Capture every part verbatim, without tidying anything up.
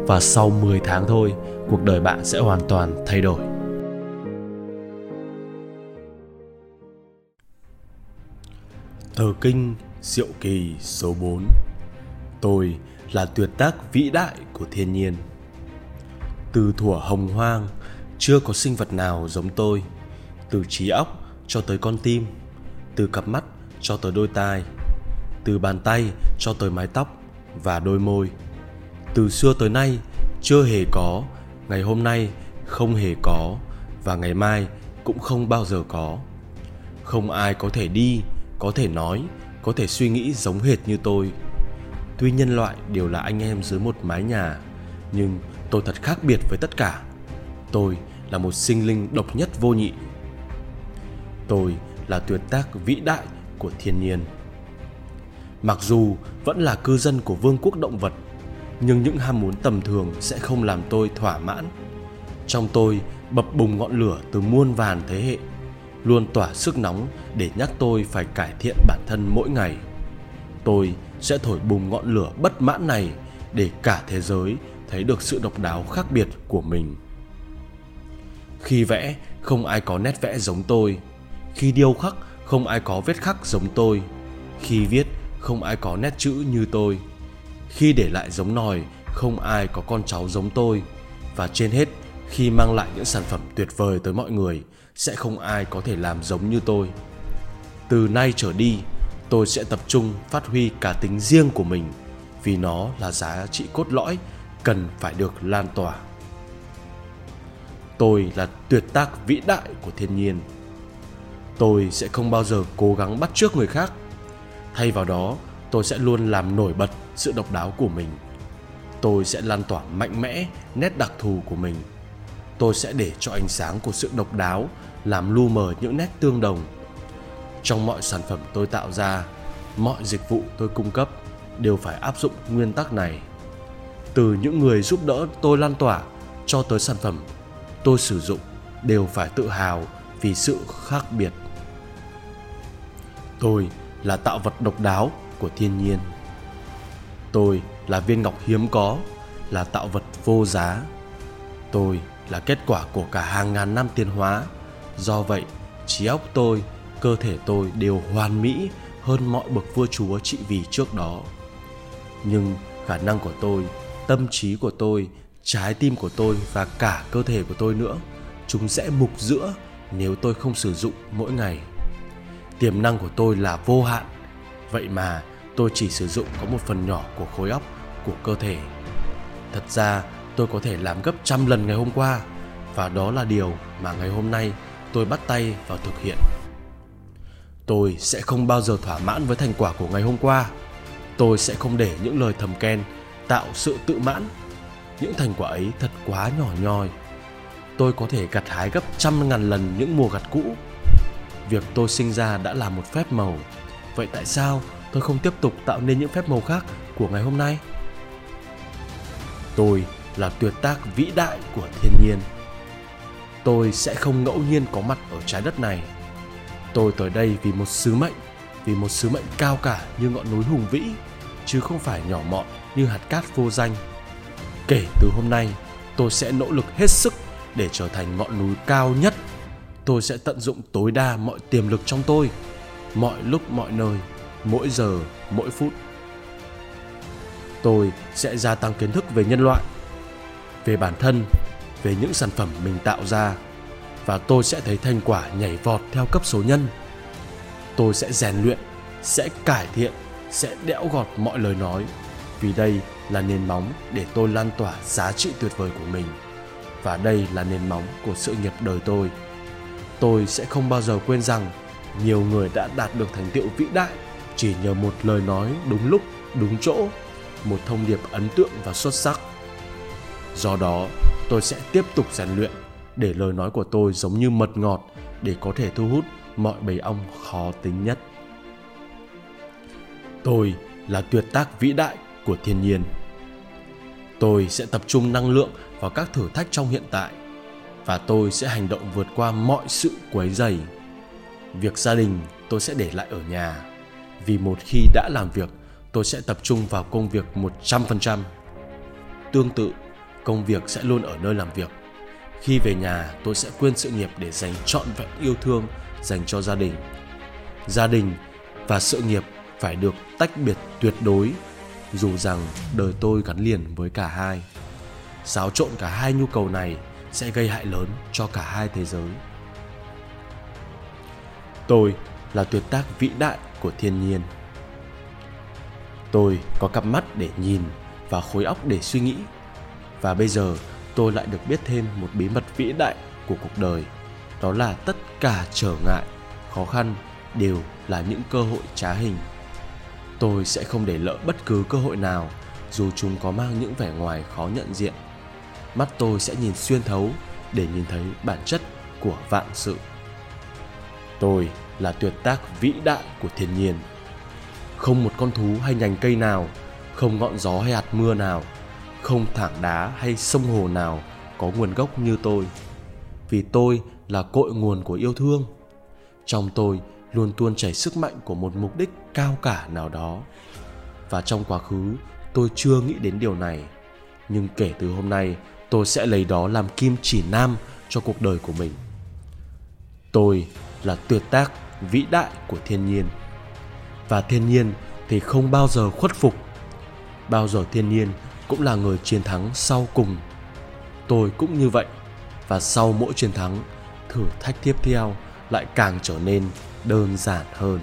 Và sau mười tháng thôi, cuộc đời bạn sẽ hoàn toàn thay đổi. Tờ kinh Diệu kỳ số bốn. Tôi là tuyệt tác vĩ đại của thiên nhiên. Từ thuở hồng hoang, chưa có sinh vật nào giống tôi. Từ trí óc cho tới con tim, từ cặp mắt cho tới đôi tai, từ bàn tay cho tới mái tóc và đôi môi. Từ xưa tới nay chưa hề có, ngày hôm nay không hề có, và ngày mai cũng không bao giờ có. Không ai có thể đi, có thể nói, có thể suy nghĩ giống hệt như tôi. Tuy nhân loại đều là anh em dưới một mái nhà, nhưng tôi thật khác biệt với tất cả. Tôi là một sinh linh độc nhất vô nhị. Tôi là tuyệt tác vĩ đại của thiên nhiên. Mặc dù vẫn là cư dân của vương quốc động vật, nhưng những ham muốn tầm thường sẽ không làm tôi thỏa mãn. Trong tôi bập bùng ngọn lửa từ muôn vàn thế hệ, luôn tỏa sức nóng để nhắc tôi phải cải thiện bản thân mỗi ngày. Tôi sẽ thổi bùng ngọn lửa bất mãn này để cả thế giới thấy được sự độc đáo khác biệt của mình. Khi vẽ, không ai có nét vẽ giống tôi. Khi điêu khắc, không ai có vết khắc giống tôi. Khi viết, không ai có nét chữ như tôi. Khi để lại giống nòi, không ai có con cháu giống tôi. Và trên hết, khi mang lại những sản phẩm tuyệt vời tới mọi người, sẽ không ai có thể làm giống như tôi. Từ nay trở đi, tôi sẽ tập trung phát huy cá tính riêng của mình, vì nó là giá trị cốt lõi cần phải được lan tỏa. Tôi là tuyệt tác vĩ đại của thiên nhiên. Tôi sẽ không bao giờ cố gắng bắt chước người khác. Thay vào đó, tôi sẽ luôn làm nổi bật sự độc đáo của mình. Tôi sẽ lan tỏa mạnh mẽ nét đặc thù của mình. Tôi sẽ để cho ánh sáng của sự độc đáo làm lu mờ những nét tương đồng. Trong mọi sản phẩm tôi tạo ra, mọi dịch vụ tôi cung cấp đều phải áp dụng nguyên tắc này. Từ những người giúp đỡ tôi lan tỏa cho tới sản phẩm tôi sử dụng đều phải tự hào vì sự khác biệt. Tôi là tạo vật độc đáo của thiên nhiên. Tôi là viên ngọc hiếm có, là tạo vật vô giá. Tôi là kết quả của cả hàng ngàn năm tiến hóa. Do vậy, trí óc tôi, cơ thể tôi đều hoàn mỹ hơn mọi bậc vua chúa trị vì trước đó. Nhưng khả năng của tôi, tâm trí của tôi, trái tim của tôi và cả cơ thể của tôi nữa, chúng sẽ mục rữa nếu tôi không sử dụng mỗi ngày. Tiềm năng của tôi là vô hạn. Vậy mà tôi chỉ sử dụng có một phần nhỏ của khối óc, của cơ thể. Thật ra tôi có thể làm gấp trăm lần ngày hôm qua, và đó là điều mà ngày hôm nay tôi bắt tay vào thực hiện. Tôi sẽ không bao giờ thỏa mãn với thành quả của ngày hôm qua. Tôi sẽ không để những lời thầm khen tạo sự tự mãn. Những thành quả ấy thật quá nhỏ nhoi. Tôi có thể gặt hái gấp trăm ngàn lần những mùa gặt cũ. Việc tôi sinh ra đã là một phép màu. Vậy tại sao tôi không tiếp tục tạo nên những phép màu khác của ngày hôm nay? Tôi là tuyệt tác vĩ đại của thiên nhiên. Tôi sẽ không ngẫu nhiên có mặt ở trái đất này. Tôi tới đây vì một sứ mệnh, vì một sứ mệnh cao cả như ngọn núi hùng vĩ, chứ không phải nhỏ mọn như hạt cát vô danh. Kể từ hôm nay, tôi sẽ nỗ lực hết sức để trở thành ngọn núi cao nhất. Tôi sẽ tận dụng tối đa mọi tiềm lực trong tôi, mọi lúc mọi nơi, mỗi giờ, mỗi phút. Tôi sẽ gia tăng kiến thức về nhân loại, về bản thân, về những sản phẩm mình tạo ra, và tôi sẽ thấy thành quả nhảy vọt theo cấp số nhân. Tôi sẽ rèn luyện, sẽ cải thiện, sẽ đẽo gọt mọi lời nói, vì đây là nền móng để tôi lan tỏa giá trị tuyệt vời của mình, và đây là nền móng của sự nghiệp đời tôi. Tôi sẽ không bao giờ quên rằng nhiều người đã đạt được thành tựu vĩ đại chỉ nhờ một lời nói đúng lúc, đúng chỗ, một thông điệp ấn tượng và xuất sắc. Do đó, tôi sẽ tiếp tục rèn luyện để lời nói của tôi giống như mật ngọt để có thể thu hút mọi bầy ong khó tính nhất. Tôi là tuyệt tác vĩ đại của thiên nhiên. Tôi sẽ tập trung năng lượng vào các thử thách trong hiện tại và tôi sẽ hành động vượt qua mọi sự quấy rầy. Việc gia đình tôi sẽ để lại ở nhà, vì một khi đã làm việc, tôi sẽ tập trung vào công việc một trăm phần trăm. Tương tự, công việc sẽ luôn ở nơi làm việc. Khi về nhà, tôi sẽ quên sự nghiệp để dành trọn vẹn yêu thương dành cho gia đình. Gia đình và sự nghiệp phải được tách biệt tuyệt đối, dù rằng đời tôi gắn liền với cả hai. Xáo trộn cả hai nhu cầu này sẽ gây hại lớn cho cả hai thế giới. Tôi là tuyệt tác vĩ đại của thiên nhiên. Tôi có cặp mắt để nhìn và khối óc để suy nghĩ. Và bây giờ tôi lại được biết thêm một bí mật vĩ đại của cuộc đời. Đó là tất cả trở ngại, khó khăn đều là những cơ hội trá hình. Tôi sẽ không để lỡ bất cứ cơ hội nào, dù chúng có mang những vẻ ngoài khó nhận diện. Mắt tôi sẽ nhìn xuyên thấu để nhìn thấy bản chất của vạn sự. Tôi là tuyệt tác vĩ đại của thiên nhiên. Không một con thú hay nhành cây nào, không ngọn gió hay hạt mưa nào, không thảng đá hay sông hồ nào có nguồn gốc như tôi. Vì tôi là cội nguồn của yêu thương. Trong tôi luôn tuôn chảy sức mạnh của một mục đích cao cả nào đó. Và trong quá khứ tôi chưa nghĩ đến điều này. Nhưng kể từ hôm nay tôi sẽ lấy đó làm kim chỉ nam cho cuộc đời của mình. Tôi là tuyệt tác vĩ đại của thiên nhiên. Và thiên nhiên thì không bao giờ khuất phục. Bao giờ thiên nhiên cũng là người chiến thắng sau cùng. Tôi cũng như vậy. Và sau mỗi chiến thắng, thử thách tiếp theo lại càng trở nên đơn giản hơn.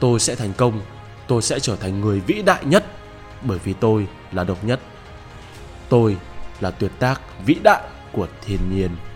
Tôi sẽ thành công. Tôi sẽ trở thành người vĩ đại nhất, bởi vì tôi là độc nhất. Tôi là tuyệt tác vĩ đại của thiên nhiên.